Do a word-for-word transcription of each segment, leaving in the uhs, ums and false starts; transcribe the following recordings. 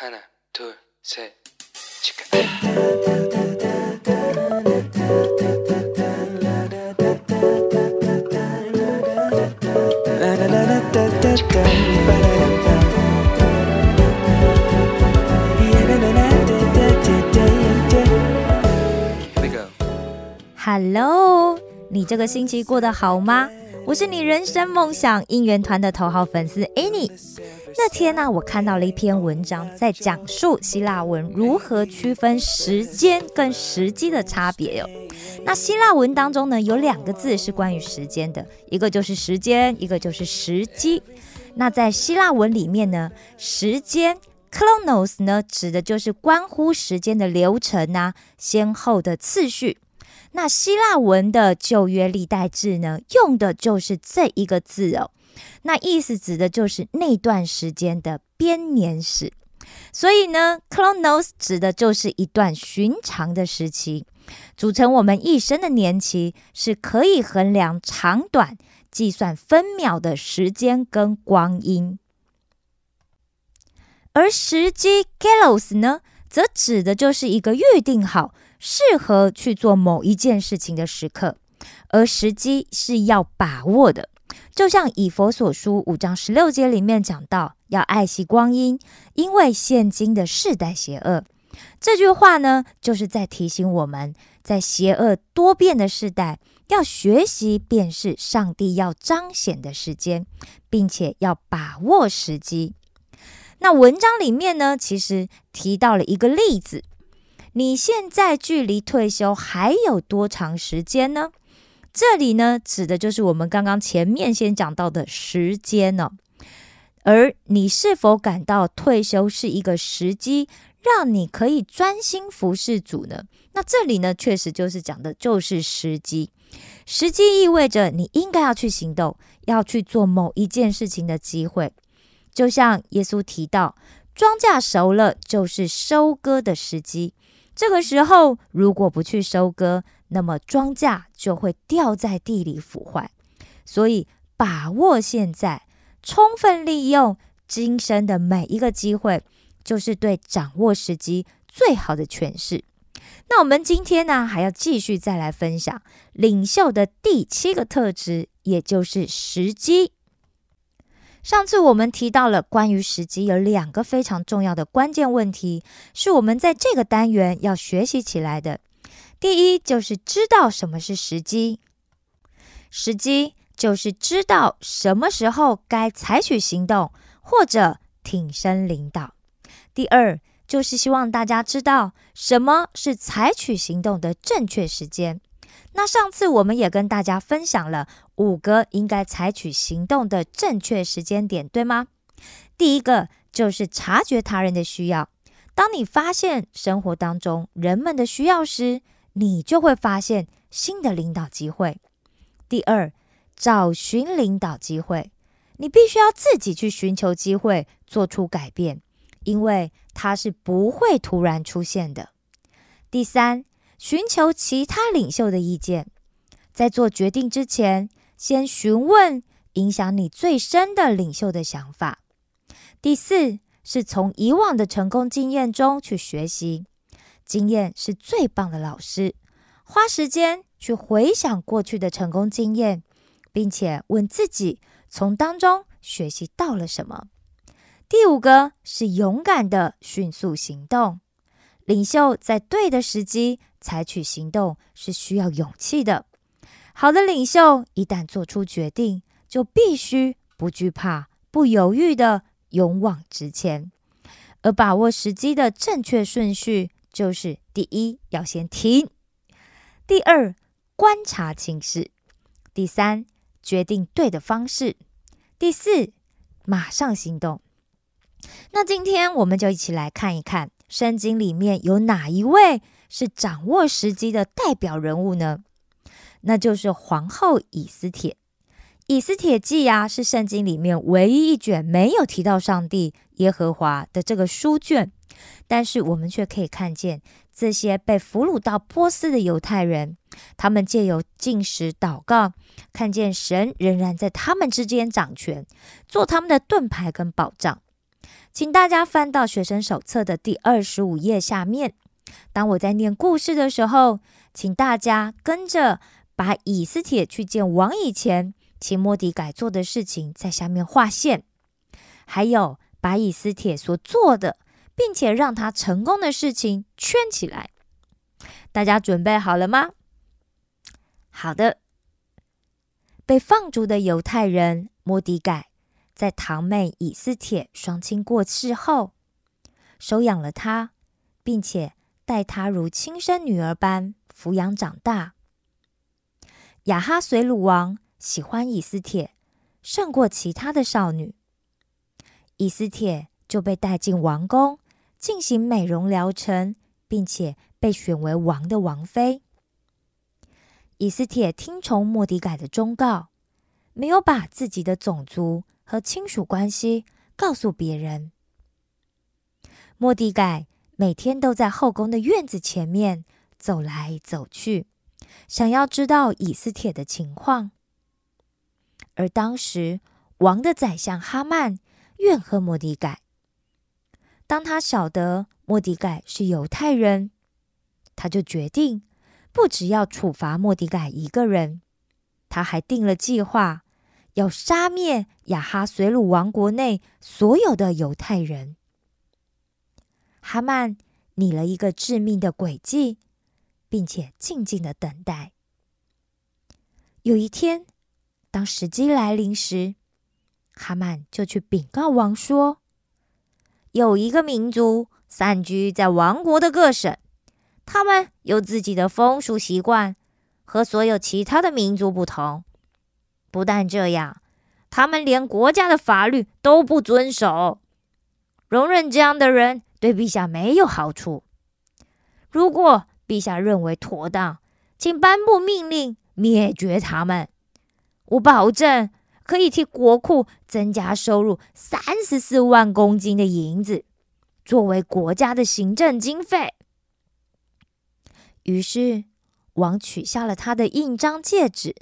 하나, 둘, 셋, 치카. Hello， 你这个星期过得好吗？我是你人生梦想应援团的头号粉丝 Annie。那天呢、啊，我看到了一篇文章，在讲述希腊文如何区分时间跟时机的差别哦。那希腊文当中呢，有两个字是关于时间的，一个就是时间，一个就是时机。那在希腊文里面呢，时间 chronos 呢，指的就是关乎时间的流程啊，先后的次序。那希腊文的旧约历代志呢，用的就是这一个字哦。那意思指的就是那段时间的编年史。所以呢 chronos 指的就是一段寻常的时期，组成我们一生的年期，是可以衡量长短、计算分秒的时间跟光阴。而时机 keros 呢，则指的就是一个预定好适合去做某一件事情的时刻，而时机是要把握的。就像以弗所书五章十六节里面讲到，要爱惜光阴，因为现今的世代邪恶。这句话呢，就是在提醒我们，在邪恶多变的世代，要学习辨识上帝要彰显的时间，并且要把握时机。那文章里面呢，其实提到了一个例子，你现在距离退休还有多长时间呢？这里呢，指的就是我们刚刚前面先讲到的时间哦。而你是否感到退休是一个时机，让你可以专心服侍主呢？那这里呢，确实就是讲的就是时机。时机意味着你应该要去行动，要去做某一件事情的机会。就像耶稣提到，庄稼熟了就是收割的时机。这个时候如果不去收割，那么庄稼就会掉在地里腐坏。所以把握现在，充分利用今生的每一个机会，就是对掌握时机最好的诠释。那我们今天呢，还要继续再来分享领袖的第七个特质，也就是时机。上次我们提到了关于时机有两个非常重要的关键问题，是我们在这个单元要学习起来的。第一，就是知道什么是时机。时机就是知道什么时候该采取行动或者挺身领导。第二，就是希望大家知道什么是采取行动的正确时间。那上次我们也跟大家分享了五个应该采取行动的正确时间点，对吗？第一个就是察觉他人的需要。当你发现生活当中人们的需要时，你就会发现新的领导机会。第二，找寻领导机会。你必须要自己去寻求机会，做出改变，因为它是不会突然出现的。第三，寻求其他领袖的意见。在做决定之前，先询问影响你最深的领袖的想法。第四，是从以往的成功经验中去学习。经验是最棒的老师。花时间去回想过去的成功经验，并且问自己从当中学习到了什么。第五个是勇敢的迅速行动。领袖在对的时机采取行动是需要勇气的。好的领袖一旦做出决定，就必须不惧怕、不犹豫的勇往直前。而把握时机的正确顺序就是：第一，要先停；第二，观察情势；第三，决定对的方式；第四，马上行动。那今天我们就一起来看一看圣经里面有哪一位是掌握时机的代表人物呢？那就是皇后以斯帖。以斯帖记啊，是圣经里面唯一一卷没有提到上帝耶和华的这个书卷，但是我们却可以看见这些被俘虏到波斯的犹太人，他们借由禁食祷告，看见神仍然在他们之间掌权，做他们的盾牌跟保障。请大家翻到学生手册的第二十五页下面，当我在念故事的时候，请大家跟着把以斯帖去见王以前，提摩底改做的事情在下面划线，还有把以斯帖所做的并且让他成功的事情圈起来。大家准备好了吗？好的。被放逐的犹太人，摩底改 在堂妹以斯帖双亲过世后，收养了她，并且带她如亲生女儿般抚养长大。亚哈随鲁王喜欢以斯帖，胜过其他的少女。以斯帖就被带进王宫，进行美容疗程，并且被选为王的王妃。以斯帖听从末底改的忠告，没有把自己的种族 和亲属关系告诉别人。末底改每天都在后宫的院子前面走来走去，想要知道以斯帖的情况。而当时王的宰相哈曼怨恨末底改，当他晓得末底改是犹太人，他就决定不只要处罚末底改一个人，他还定了计划 要杀灭亚哈随鲁王国内所有的犹太人。哈曼拟了一个致命的诡计，并且静静地等待。有一天，当时机来临时，哈曼就去禀告王说，有一个民族散居在王国的各省，他们有自己的风俗习惯和所有其他的民族不同。 不但这样，他们连国家的法律都不遵守。容忍这样的人对陛下没有好处。如果陛下认为妥当，请颁布命令，灭绝他们。我保证可以替国库增加收入三十四万公斤的银子，作为国家的行政经费。于是王取下了他的印章戒指，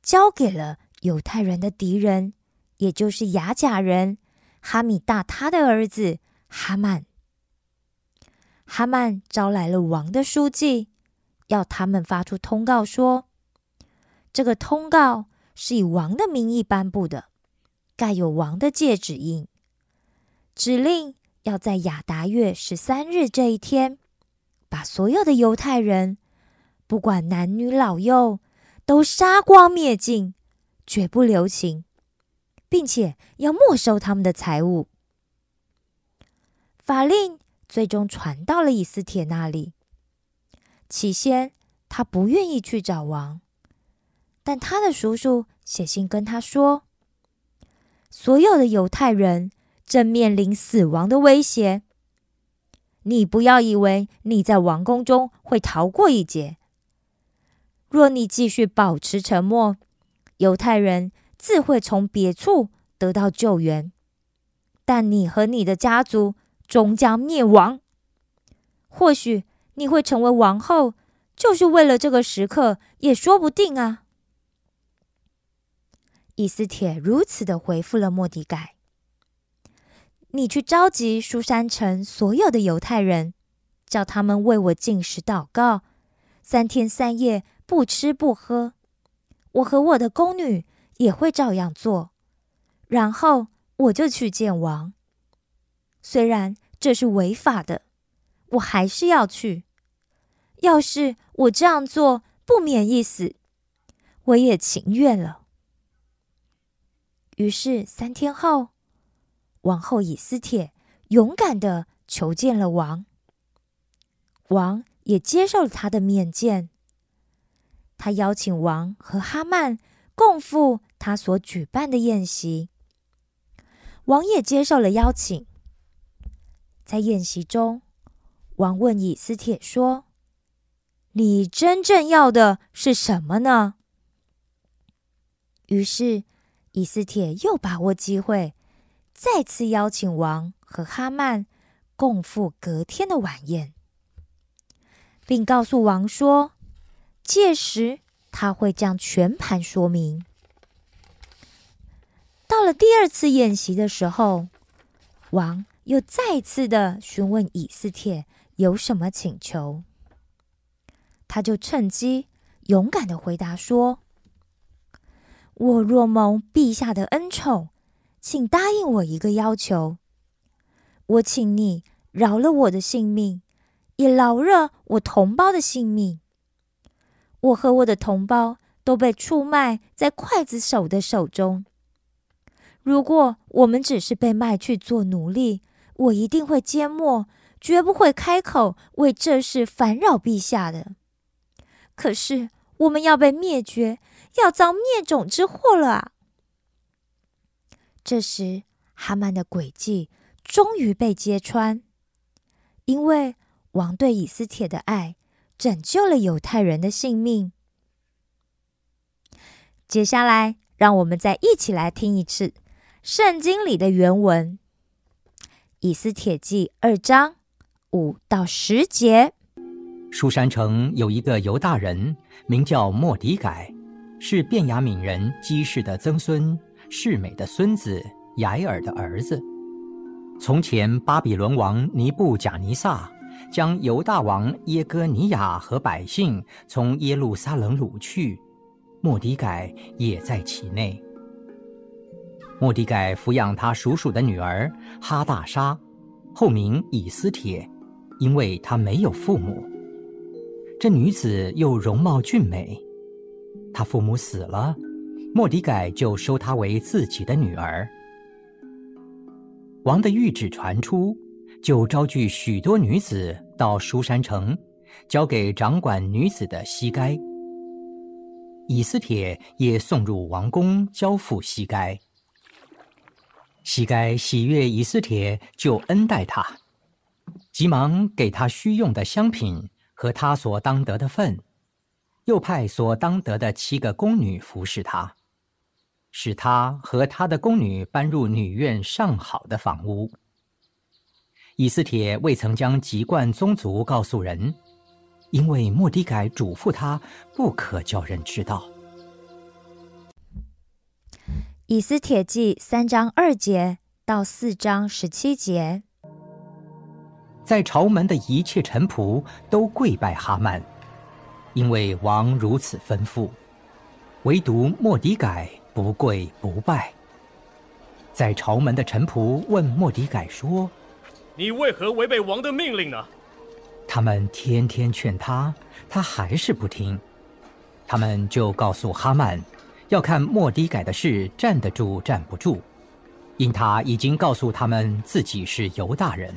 交给了犹太人的敌人，也就是雅甲人哈米大他的儿子哈曼。哈曼招来了王的书记，要他们发出通告说，这个通告是以王的名义颁布的，该由王的戒指印，指令要在亚达月十三日这一天把所有的犹太人，不管男女老幼， 都杀光灭尽，绝不留情，并且要没收他们的财物。法令最终传到了以斯帖那里。起先他不愿意去找王，但他的叔叔写信跟他说，所有的犹太人正面临死亡的威胁，你不要以为你在王宫中会逃过一劫。 若你继续保持沉默，犹太人自会从别处得到救援，但你和你的家族终将灭亡。或许你会成为王后，就是为了这个时刻也说不定啊。以斯帖如此的回复了末底改，你去召集书珊城所有的犹太人，叫他们为我宫女也会照样做。 三天三夜不吃不喝，我和我的宫女也会照样做。然后我就去见王，虽然这是违法的，我还是要去。要是我这样做不免一死，我也情愿了。于是三天后，王后以斯帖勇敢地求见了王，王也接受了他的面见。 他邀请王和哈曼共赴他所举办的宴席。王也接受了邀请，在宴席中王问以斯帖说，你真正要的是什么呢？于是以斯帖又把握机会再次邀请王和哈曼共赴隔天的晚宴，并告诉王说， 届时他会将全盘说明。到了第二次宴席的时候，王又再次的询问以斯帖有什么请求。他就趁机勇敢的回答说，我若蒙陛下的恩宠，请答应我一个要求，我请你饶了我的性命，也饶了我同胞的性命。我和我的同胞都被出卖在刽子手的手中。如果我们只是被卖去做奴隶，我一定会缄默，绝不会开口为这事烦扰陛下的。可是我们要被灭绝，要遭灭种之祸了啊！这时，哈曼的诡计终于被揭穿，因为王对以斯帖的爱拯救了犹太人的性命。接下来，让我们再一起来听一次圣经里的原文，以斯帖记二章五到十节。书珊城有一个犹大人，名叫末底改，是便雅悯人基士的曾孙，示每的孙子，雅尔的儿子。从前巴比伦王尼布甲尼撒将犹大王耶哥尼雅和百姓从耶路撒冷掳去，末底改也在其内。末底改抚养他叔叔的女儿哈大沙，后名以斯帖，因为她没有父母。这女子又容貌俊美，她父母死了，末底改就收她为自己的女儿。王的谕旨传出，就招聚许多女子到书珊城，交给掌管女子的西该。以斯帖也送入王宫，交付西该。西该喜悦以斯帖，就恩待他，急忙给他需用的香品和他所当得的份，又派所当得的七个宫女服侍他，使他和他的宫女搬入女院上好的房屋。以斯帖未曾将籍贯宗族告诉人，因为末底改嘱咐他不可叫人知道。以斯帖记三章二节到四章十七节。在朝门的一切臣仆都跪拜哈曼，因为王如此吩咐，唯独末底改不跪不拜。在朝门的臣仆问末底改说，你为何违背王的命令呢？他们天天劝他，他还是不听。他们就告诉哈曼，要看末底改的事站得住站不住，因他已经告诉他们自己是犹大人。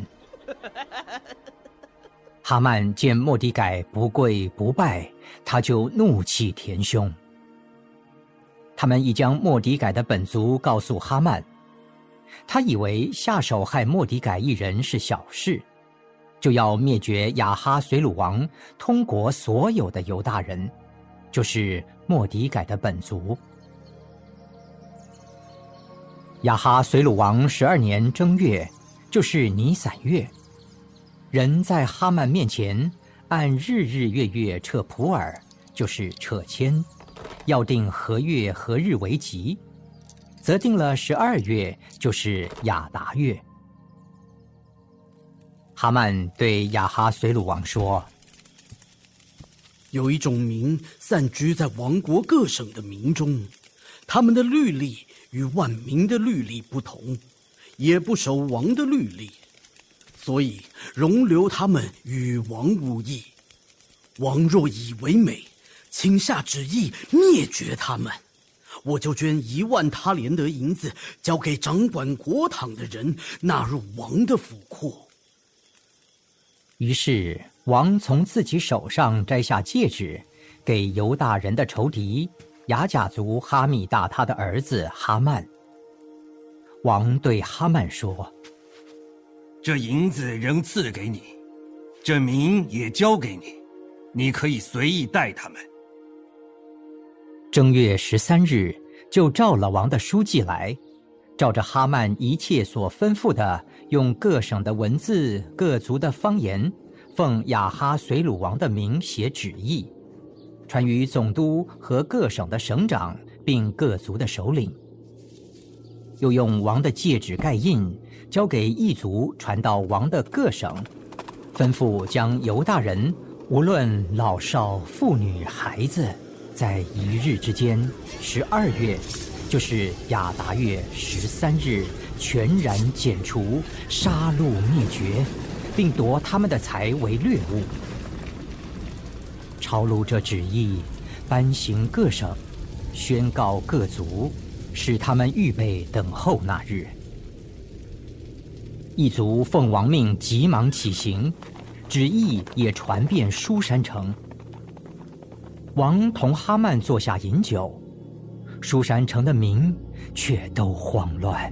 哈曼见末底改不跪不拜，他就怒气填胸。他们已将末底改的本族告诉哈曼，他以为下手害末底改一人是小事，就要灭绝亚哈随鲁王通国所有的犹大人，就是末底改的本族。亚哈随鲁王十二年正月，就是尼散月，人在哈曼面前按日日月月彻普尔，就是彻迁，要定何月何日为吉，则定了十二月，就是亚达月。哈曼对亚哈随鲁王说，有一种民散居在王国各省的民中，他们的律例与万民的律例不同，也不守王的律例，所以容留他们与王无异。王若以为美，请下旨意灭绝他们，我就捐一万他连得银子交给掌管国堂的人，纳入王的府库。于是王从自己手上摘下戒指，给犹大人的仇敌雅甲族哈密大他的儿子哈曼。王对哈曼说，这银子仍赐给你，这名也交给你，你可以随意待他们。正月十三日，就召了王的书记来，照着哈曼一切所吩咐的，用各省的文字、各族的方言，奉亚哈随鲁王的名写旨意，传于总督和各省的省长，并各族的首领。又用王的戒指盖印，交给异族传到王的各省，吩咐将犹大人无论老少妇女孩子，在一日之间，十二月，就是亚达月十三日，全然剪除、杀戮灭绝，并夺他们的财为掠物。抄录这旨意，颁行各省，宣告各族，使他们预备等候那日。异族奉王命急忙起行，旨意也传遍书珊城。王同哈曼坐下饮酒，书珊城的民却都慌乱。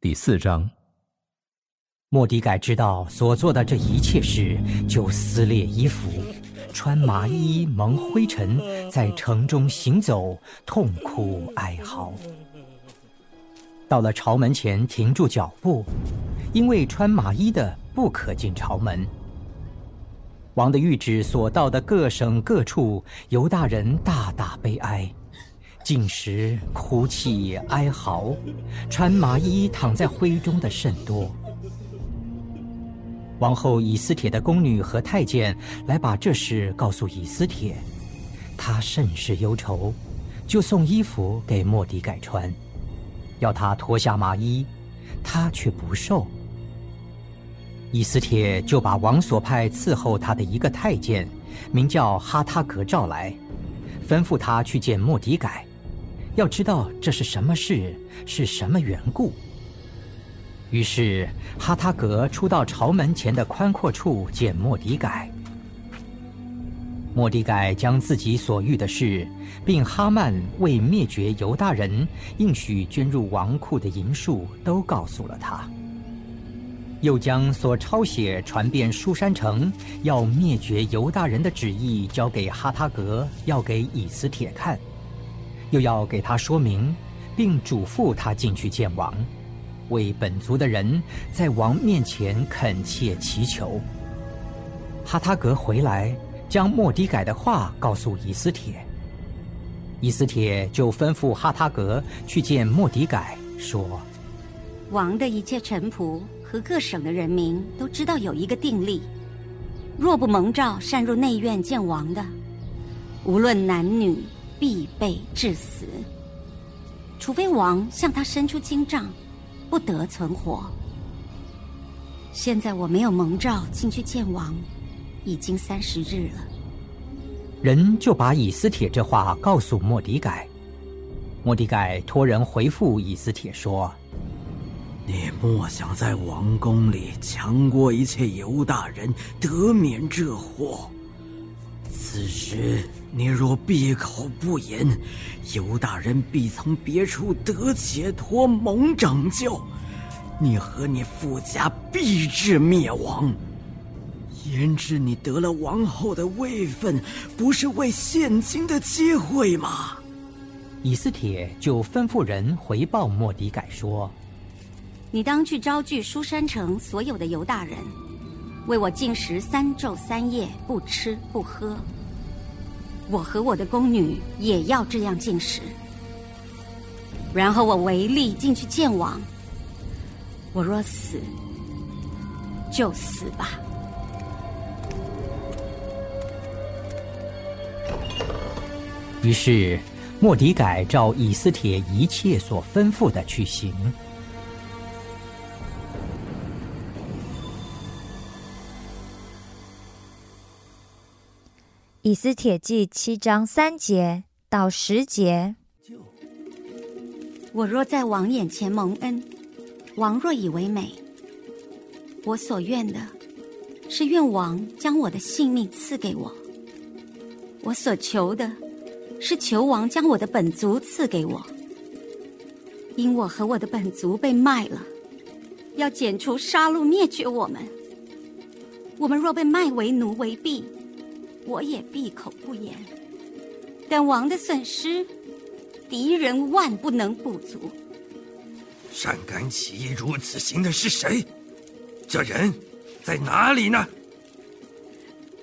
第四章，末底改知道所做的这一切事，就撕裂衣服，穿麻衣蒙灰尘，在城中行走，痛哭哀嚎。到了朝门前停住脚步，因为穿麻衣的不可进朝门。王的谕旨所到的各省各处，犹大人大大悲哀。进食、哭泣、哀嚎，穿麻衣躺在灰中的甚多。王后以斯帖的宫女和太监来把这事告诉以斯帖，她甚是忧愁，就送衣服给末底改穿，要他脱下麻衣，他却不受。以斯帖就把王所派伺候他的一个太监，名叫哈他格召来，吩咐他去见末底改，要知道这是什么事，是什么缘故。于是哈他格出到朝门前的宽阔处见末底改。末底改将自己所遇的事，并哈曼为灭绝犹大人应许捐入王库的银数都告诉了他，又将所抄写传遍书珊城要灭绝犹大人的旨意交给哈他格，要给以斯帖看，又要给他说明，并嘱咐他进去见王，为本族的人在王面前恳切祈求。哈他格回来，将末底改的话告诉以斯帖，以斯帖就吩咐哈他格去见末底改，说：王的一切臣仆和各省的人民都知道有一个定例，若不蒙召擅入内院见王的，无论男女，必被致死，除非王向他伸出金杖，不得存活。现在我没有蒙召进去见王，已经三十日了。人就把以斯帖这话告诉末底改，末底改托人回复以斯帖说：你莫想在王宫里强过一切犹大人，得免这祸。此时你若闭口不言，犹大人必从别处得解脱，蒙拯救，你和你父家必至灭亡。焉知你得了王后的位分，不是为现今的机会吗？以斯帖就吩咐人回报末底改说：你当去招聚书珊城所有的犹大人，为我禁食三昼三夜，不吃不喝。我和我的宫女也要这样禁食。然后我违例进去见王，我若死，就死吧。于是末底改照以斯帖一切所吩咐的去行。以斯帖记七章三节到十节。我若在王眼前蒙恩，王若以为美，我所愿的是愿王将我的性命赐给我，我所求的是求王将我的本族赐给我，因我和我的本族被卖了，要剪除杀戮灭绝我们，我们若被卖为奴为婢，我也闭口不言，但王的损失敌人万不能不足。善感起义如此行的是谁？这人在哪里呢？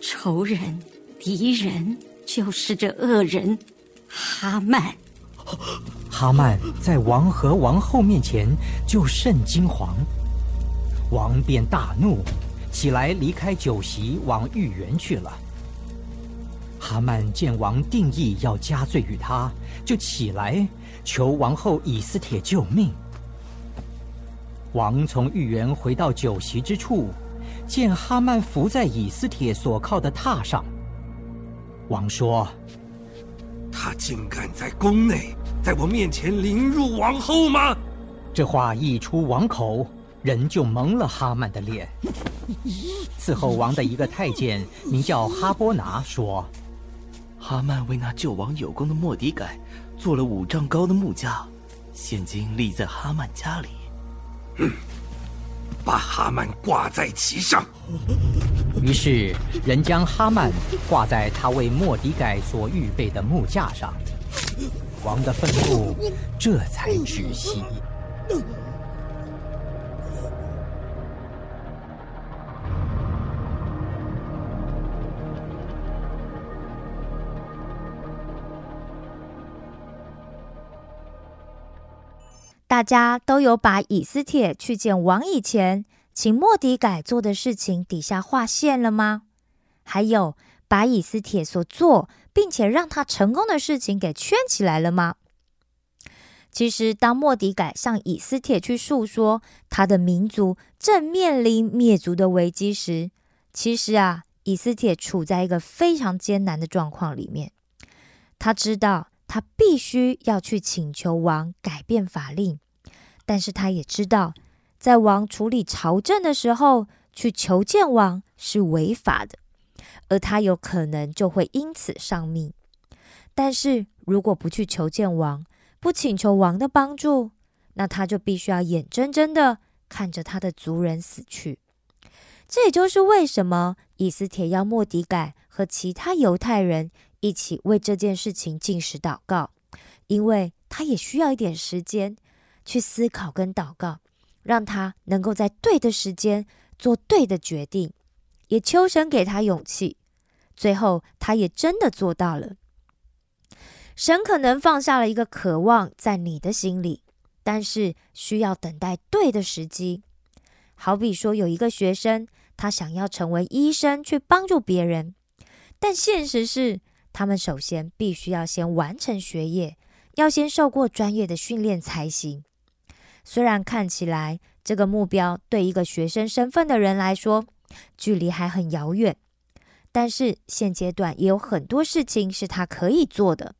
仇人、敌人就是这恶人哈曼。哈曼在王和王后面前就甚惊惶，王便大怒，起来离开酒席往御园去了。 哈曼见王定义要加罪于他，就起来求王后以斯帖救命。王从御园回到酒席之处，见哈曼伏在以斯帖所靠的榻上。王说：“他竟敢在宫内，在我面前凌辱王后吗？”这话一出王口，人就蒙了哈曼的脸。伺候王的一个太监名叫哈波拿说。 哈曼为那救王有功的莫迪改做了五丈高的木架，现今立在哈曼家里。嗯，把哈曼挂在其上。于是人将哈曼挂在他为莫迪改所预备的木架上。王的愤怒这才止息。 大家都有把以斯帖去见王以前请莫迪改做的事情底下划线了吗？还有把以斯帖所做并且让他成功的事情给圈起来了吗？其实当莫迪改向以斯帖去诉说他的民族正面临灭族的危机时，其实啊，以斯帖处在一个非常艰难的状况里面。他知道他必须要去请求王改变法令。 但是他也知道，在王处理朝政的时候去求见王是违法的，而他有可能就会因此丧命。但是如果不去求见王，不请求王的帮助，那他就必须要眼睁睁的看着他的族人死去。这也就是为什么以斯帖要莫迪改和其他犹太人一起为这件事情禁食祷告，因为他也需要一点时间 去思考跟祷告，让他能够在对的时间做对的决定，也求神给他勇气。最后，他也真的做到了。神可能放下了一个渴望在你的心里，但是需要等待对的时机。好比说，有一个学生，他想要成为医生去帮助别人，但现实是，他们首先必须要先完成学业，要先受过专业的训练才行。 虽然看起来这个目标对一个学生身份的人来说距离还很遥远，但是现阶段也有很多事情是他可以做的，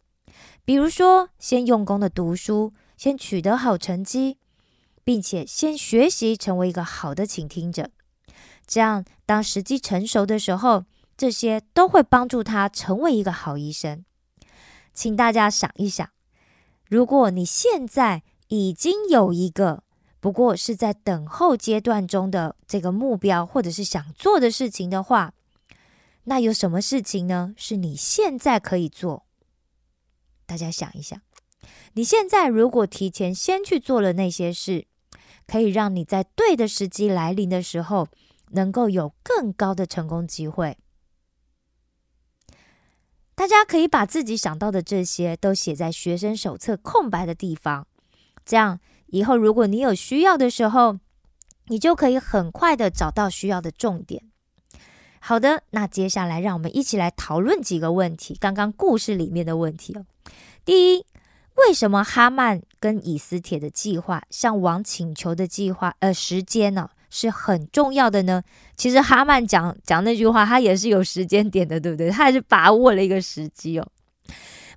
比如说先用功的读书，先取得好成绩，并且先学习成为一个好的倾听者。这样，当时机成熟的时候，这些都会帮助他成为一个好医生。请大家想一想，如果你现在 已经有一个，不过是在等候阶段中的这个目标，或者是想做的事情的话，那有什么事情呢？是你现在可以做？大家想一想，你现在如果提前先去做了那些事，可以让你在对的时机来临的时候，能够有更高的成功机会。大家可以把自己想到的这些都写在学生手册空白的地方。 这样以后，如果你有需要的时候，你就可以很快的找到需要的重点。好的，那接下来让我们一起来讨论几个问题，刚刚故事里面的问题哦。第一，为什么哈曼跟以斯帖的计划向王请求的计划，呃，时间呢、哦、是很重要的呢？其实哈曼讲讲那句话，他也是有时间点的，对不对？他还是把握了一个时机哦。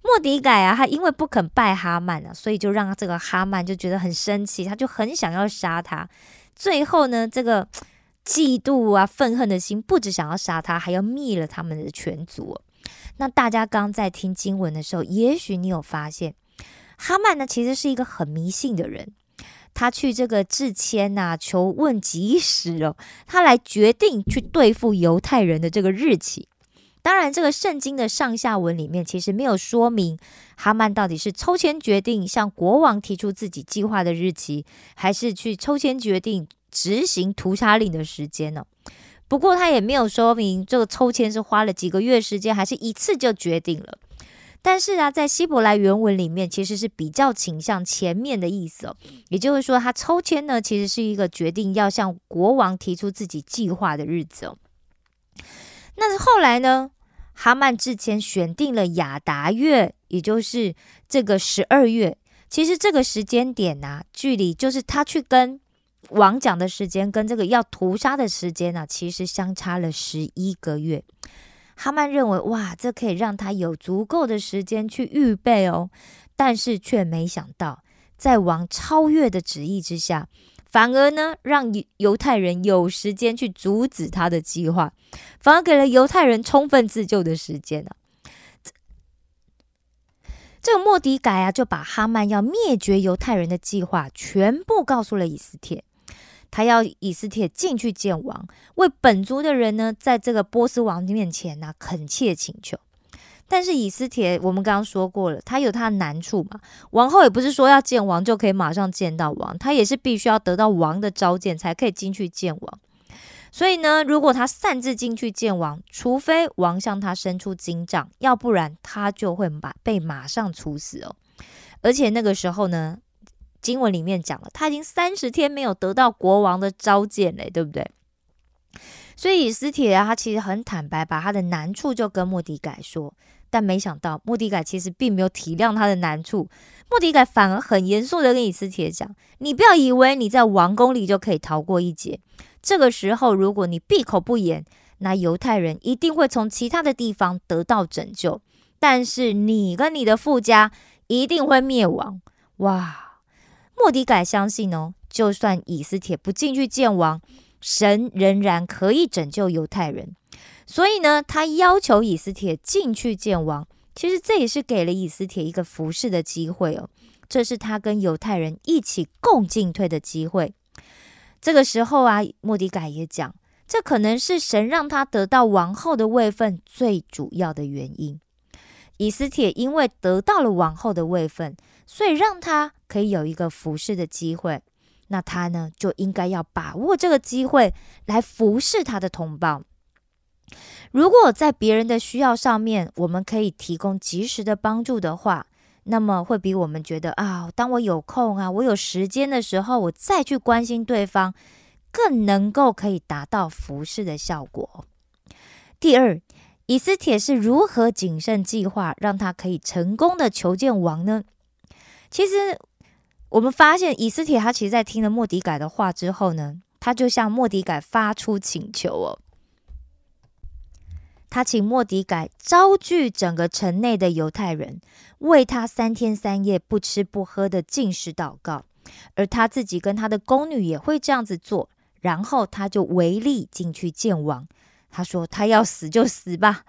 莫迪改啊，他因为不肯拜哈曼啊，所以就让这个哈曼就觉得很生气，他就很想要杀他。最后呢，这个嫉妒啊、愤恨的心，不只想要杀他，还要灭了他们的全族、哦。那大家刚在听经文的时候，也许你有发现，哈曼呢其实是一个很迷信的人，他去这个致签啊、求问吉时哦，他来决定去对付犹太人的这个日期。当然这个圣经的上下文里面其实没有说明哈曼到底是抽签决定向国王提出自己计划的日期，还是去抽签决定执行屠杀令的时间呢？ 不过他也没有说明这个抽签是花了几个月时间，还是一次就决定了。 但是啊在希伯来原文里面其实是比较倾向前面的意思哦，也就是说他抽签呢其实是一个决定要向国王提出自己计划的日子哦。那后来呢，哈曼之前选定了亚达月，也就是这个十二月。 其实这个时间点啊，距离就是他去跟 王讲的时间跟这个要屠杀的时间啊，其实相差了十一个月。 哈曼认为哇，这可以让他有足够的时间去预备哦，但是却没想到在王超越的旨意之下，反而呢让犹太人有时间去阻止他的计划，反而给了犹太人充分自救的时间啊。这个末底改啊就把哈曼要灭绝犹太人的计划全部告诉了以斯帖。 他要以斯帖进去见王，为本族的人呢在这个波斯王面前呢恳切请求。但是以斯帖我们刚刚说过了，他有他的难处嘛，王后也不是说要见王就可以马上见到王，他也是必须要得到王的召见才可以进去见王，所以呢如果他擅自进去见王，除非王向他伸出金杖，要不然他就会被马上处死哦。而且那个时候呢， 经文里面讲了，他已经三十天没有得到国王的召见了，对不对？所以以斯帖啊，他其实很坦白把他的难处就跟末底改说，但没想到末底改其实并没有体谅他的难处。末底改反而很严肃的跟以斯帖讲，你不要以为你在王宫里就可以逃过一劫，这个时候如果你闭口不言，那犹太人一定会从其他的地方得到拯救，但是你跟你的父家一定会灭亡。哇， 莫迪改相信哦，就算以斯帖不进去见王，神仍然可以拯救犹太人。所以呢他要求以斯帖进去见王，其实这也是给了以斯帖一个服侍的机会哦。这是他跟犹太人一起共进退的机会。这个时候啊，莫迪改也讲，这可能是神让他得到王后的位分最主要的原因。 以斯帖因为得到了王后的位分，所以让他可以有一个服侍的机会，那他呢就应该要把握这个机会来服侍他的同胞。如果在别人的需要上面我们可以提供及时的帮助的话，那么会比我们觉得啊，当我有空啊，我有时间的时候我再去关心对方，更能够可以达到服侍的效果。第二， 以斯帖是如何谨慎计划让他可以成功的囚禁王呢？其实我们发现以斯帖他其实在听了末底改的话之后呢，他就向末底改发出请求哦，他请末底改招聚整个城内的犹太人为他三天三夜不吃不喝的禁食祷告，而他自己跟他的宫女也会这样子做，然后他就违例进去见王。 他说他要死就死吧，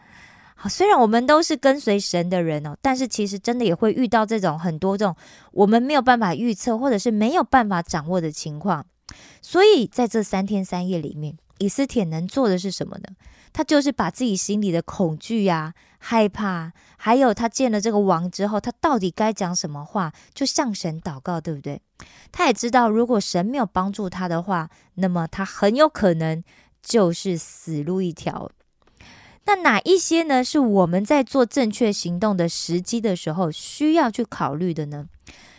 虽然我们都是跟随神的人哦，但是其实真的也会遇到这种很多这种我们没有办法预测或者是没有办法掌握的情况，所以在这三天三夜里面，以斯帖能做的是什条，他就是把自己心里的恐惧啊、害怕还有他见了这个王之后他到底该讲什么话就向神祷告，对不对？他也知道如果神没有帮助他的话，那么他很有可能 就是死路一条。那哪一些呢是我们在做正确行动的时机的时候需要去考虑的呢？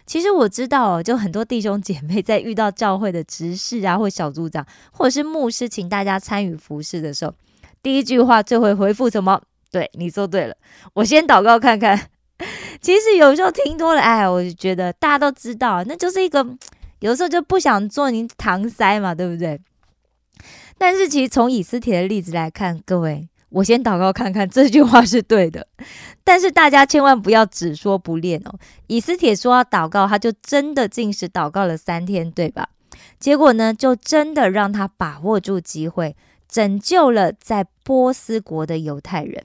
其实我最近我知道，就很多弟兄姐妹在遇到教会的执事啊或小组长，或者是牧师请大家参与服侍的时候，第一句话最会恢复什么？对，你做对了，我先祷告看看。其实有时候听多了，哎，我觉得大家都知道，那就是一个有时候就不想做，你搪塞嘛，对不对？ 但是其实从以斯帖的例子来看，各位，我先祷告看看这句话是对的。 但是大家千万不要只说不练哦。以斯帖说要祷告，他就真的禁食祷告了三天，对吧？ 结果呢就真的让他把握住机会，拯救了在波斯国的犹太人。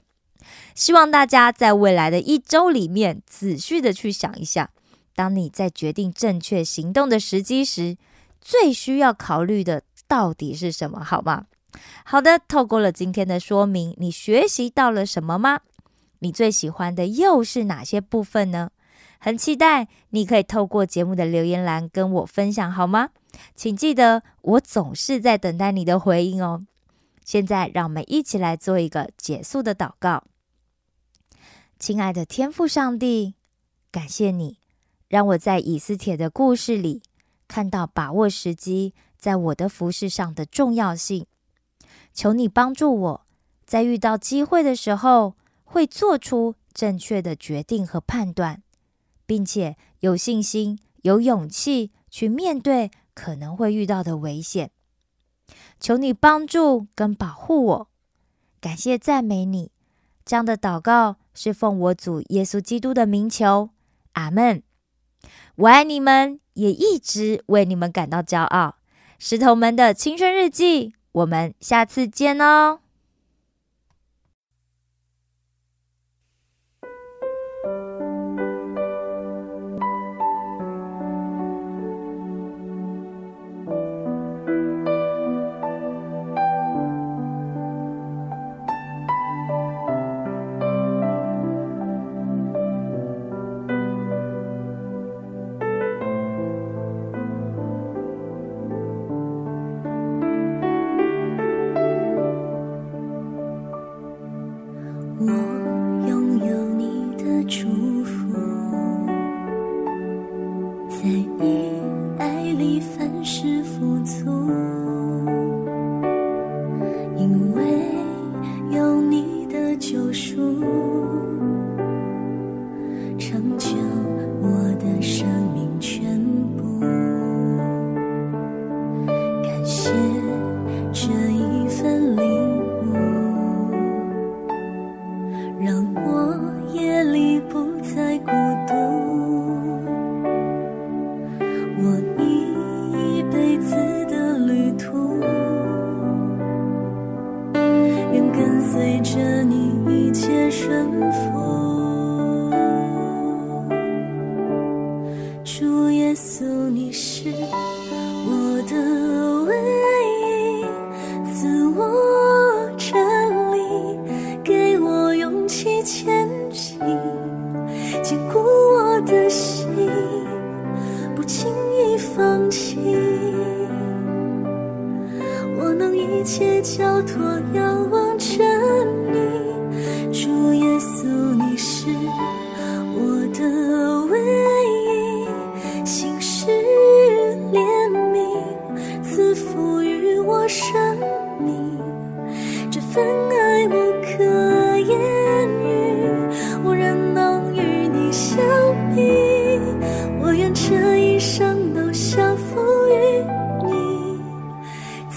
希望大家在未来的一周里面仔细的去想一下，当你在决定正确行动的时机时，最需要考虑的到底是什么，好吗？好的，透过了今天的说明，你学习到了什么吗？你最喜欢的又是哪些部分呢？很期待你可以透过节目的留言栏跟我分享好吗？请记得我总是在等待你的回应哦。现在让我们一起来做一个结束的祷告。亲爱的天父上帝，感谢你让我在以斯帖的故事里看到把握时机在我的服事上的重要性，求你帮助我在遇到机会的时候会做出正确的决定和判断，并且有信心有勇气去面对可能会遇到的危险，求你帮助跟保护我，感谢赞美你，这样的祷告是奉我主耶稣基督的名求，阿们。我爱你们，也一直为你们感到骄傲。石头们的青春日记，我们下次见哦。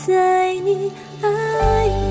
在你爱